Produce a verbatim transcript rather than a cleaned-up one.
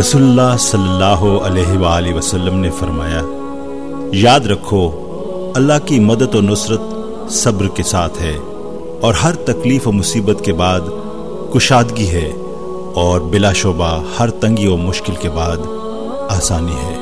رسول اللہ صلی اللہ علیہ وآلہ وسلم نے فرمایا، یاد رکھو اللہ کی مدد و نصرت صبر کے ساتھ ہے، اور ہر تکلیف و مصیبت کے بعد کشادگی ہے، اور بلا شبہ ہر تنگی و مشکل کے بعد آسانی ہے۔